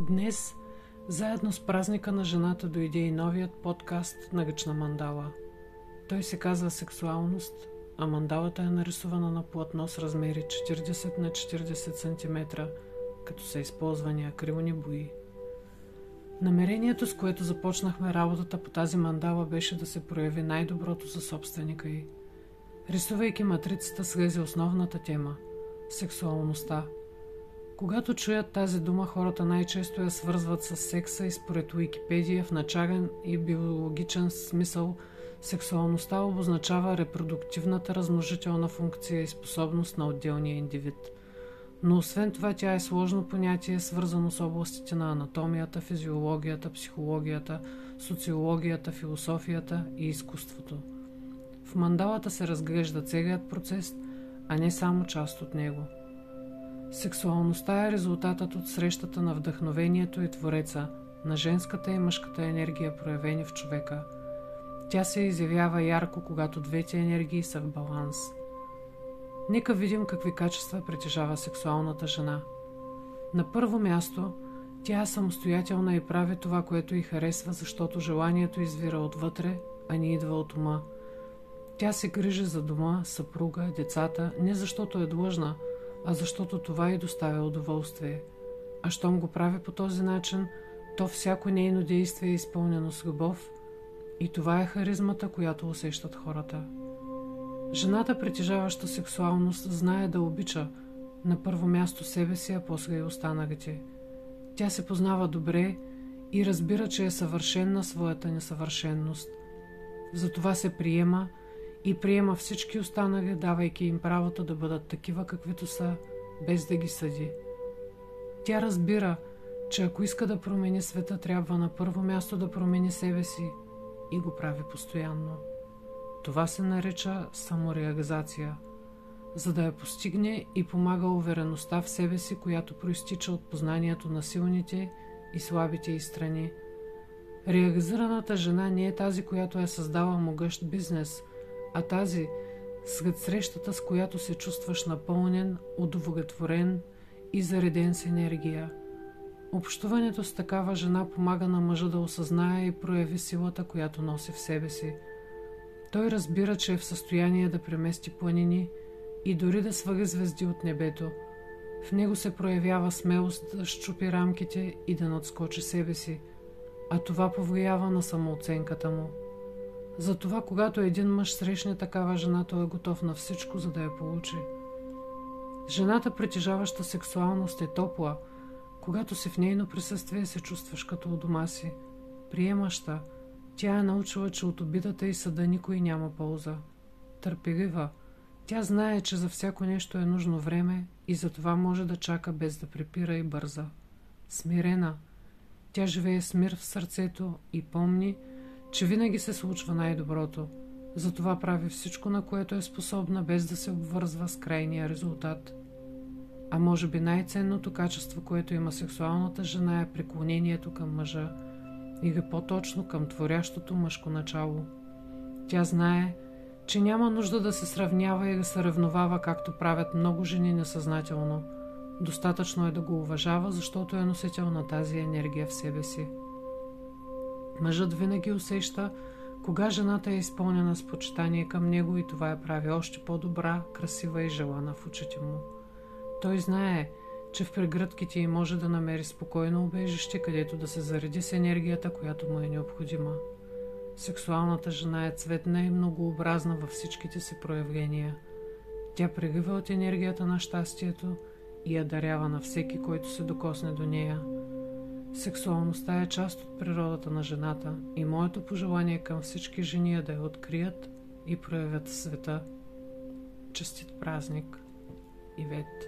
Днес, заедно с празника на жената, дойде и новият подкаст на Гъчна мандала. Той се казва Сексуалност, а мандалата е нарисувана на платно с размери 40 на 40 см, като са използвани акрилни бои. Намерението, с което започнахме работата по тази мандала, беше да се прояви най-доброто за собственика й. Рисувайки матрицата, слезе основната тема – сексуалността. Когато чуят тази дума, хората най-често я свързват с секса и според Уикипедия в начален и биологичен смисъл сексуалността обозначава репродуктивната размножителна функция и способност на отделния индивид. Но освен това тя е сложно понятие, свързано с областите на анатомията, физиологията, психологията, социологията, философията и изкуството. В мандалата се разглежда целият процес, а не само част от него. Сексуалността е резултатът от срещата на вдъхновението и Твореца, на женската и мъжката енергия, проявени в човека. Тя се изявява ярко, когато двете енергии са в баланс. Нека видим какви качества притежава сексуалната жена. На първо място, тя е самостоятелна и прави това, което й харесва, защото желанието извира отвътре, а не идва от ума. Тя се грижи за дома, съпруга, децата, не защото е длъжна, а защото това й доставя удоволствие. А щом го прави по този начин, то всяко нейно действие е изпълнено с любов и това е харизмата, която усещат хората. Жената, притежаваща сексуалност, знае да обича на първо място себе си, а после и останалите. Тя се познава добре и разбира, че е съвършенна своята несъвършенност. Затова се приема и приема всички останали, давайки им правото да бъдат такива, каквито са, без да ги съди. Тя разбира, че ако иска да промени света, трябва на първо място да промени себе си и го прави постоянно. Това се нарича самореализация, за да я постигне и помага увереността в себе си, която проистича от познанието на силните и слабите й страни. Реализираната жена не е тази, която е създала могъщ бизнес, а тази, след срещата, с която се чувстваш напълнен, удовлетворен и зареден с енергия. Общуването с такава жена помага на мъжа да осъзнае и прояви силата, която носи в себе си. Той разбира, че е в състояние да премести планини и дори да свали звезди от небето. В него се проявява смелост да счупи рамките и да надскочи себе си, а това повлиява на самооценката му. Затова, когато един мъж срещне такава жена, той е готов на всичко, за да я получи. Жената, притежаваща сексуалност, е топла, когато си в нейно присъствие се чувстваш като у дома си. Приемаща, тя е научила, че от обидата и съда никой няма полза. Търпелива, тя знае, че за всяко нещо е нужно време и затова може да чака без да препира и бърза. Смирена, тя живее с мир в сърцето и помни, че винаги се случва най-доброто. Затова прави всичко, на което е способна, без да се обвързва с крайния резултат. А може би най-ценното качество, което има сексуалната жена, е преклонението към мъжа или по-точно към творящото мъжко начало. Тя знае, че няма нужда да се сравнява или се равновава, както правят много жени несъзнателно. Достатъчно е да го уважава, защото е носител на тази енергия в себе си. Мъжът винаги усеща, кога жената е изпълнена с почитание към него и това я прави още по-добра, красива и желана в очите му. Той знае, че в прегръдките й може да намери спокойно убежище, където да се зареди с енергията, която му е необходима. Сексуалната жена е цветна и многообразна във всичките си проявления. Тя прелива от енергията на щастието и я дарява на всеки, който се докосне до нея. Сексуалността е част от природата на жената и моето пожелание към всички жени е да я открият и проявят света. Честит празник, Ивет.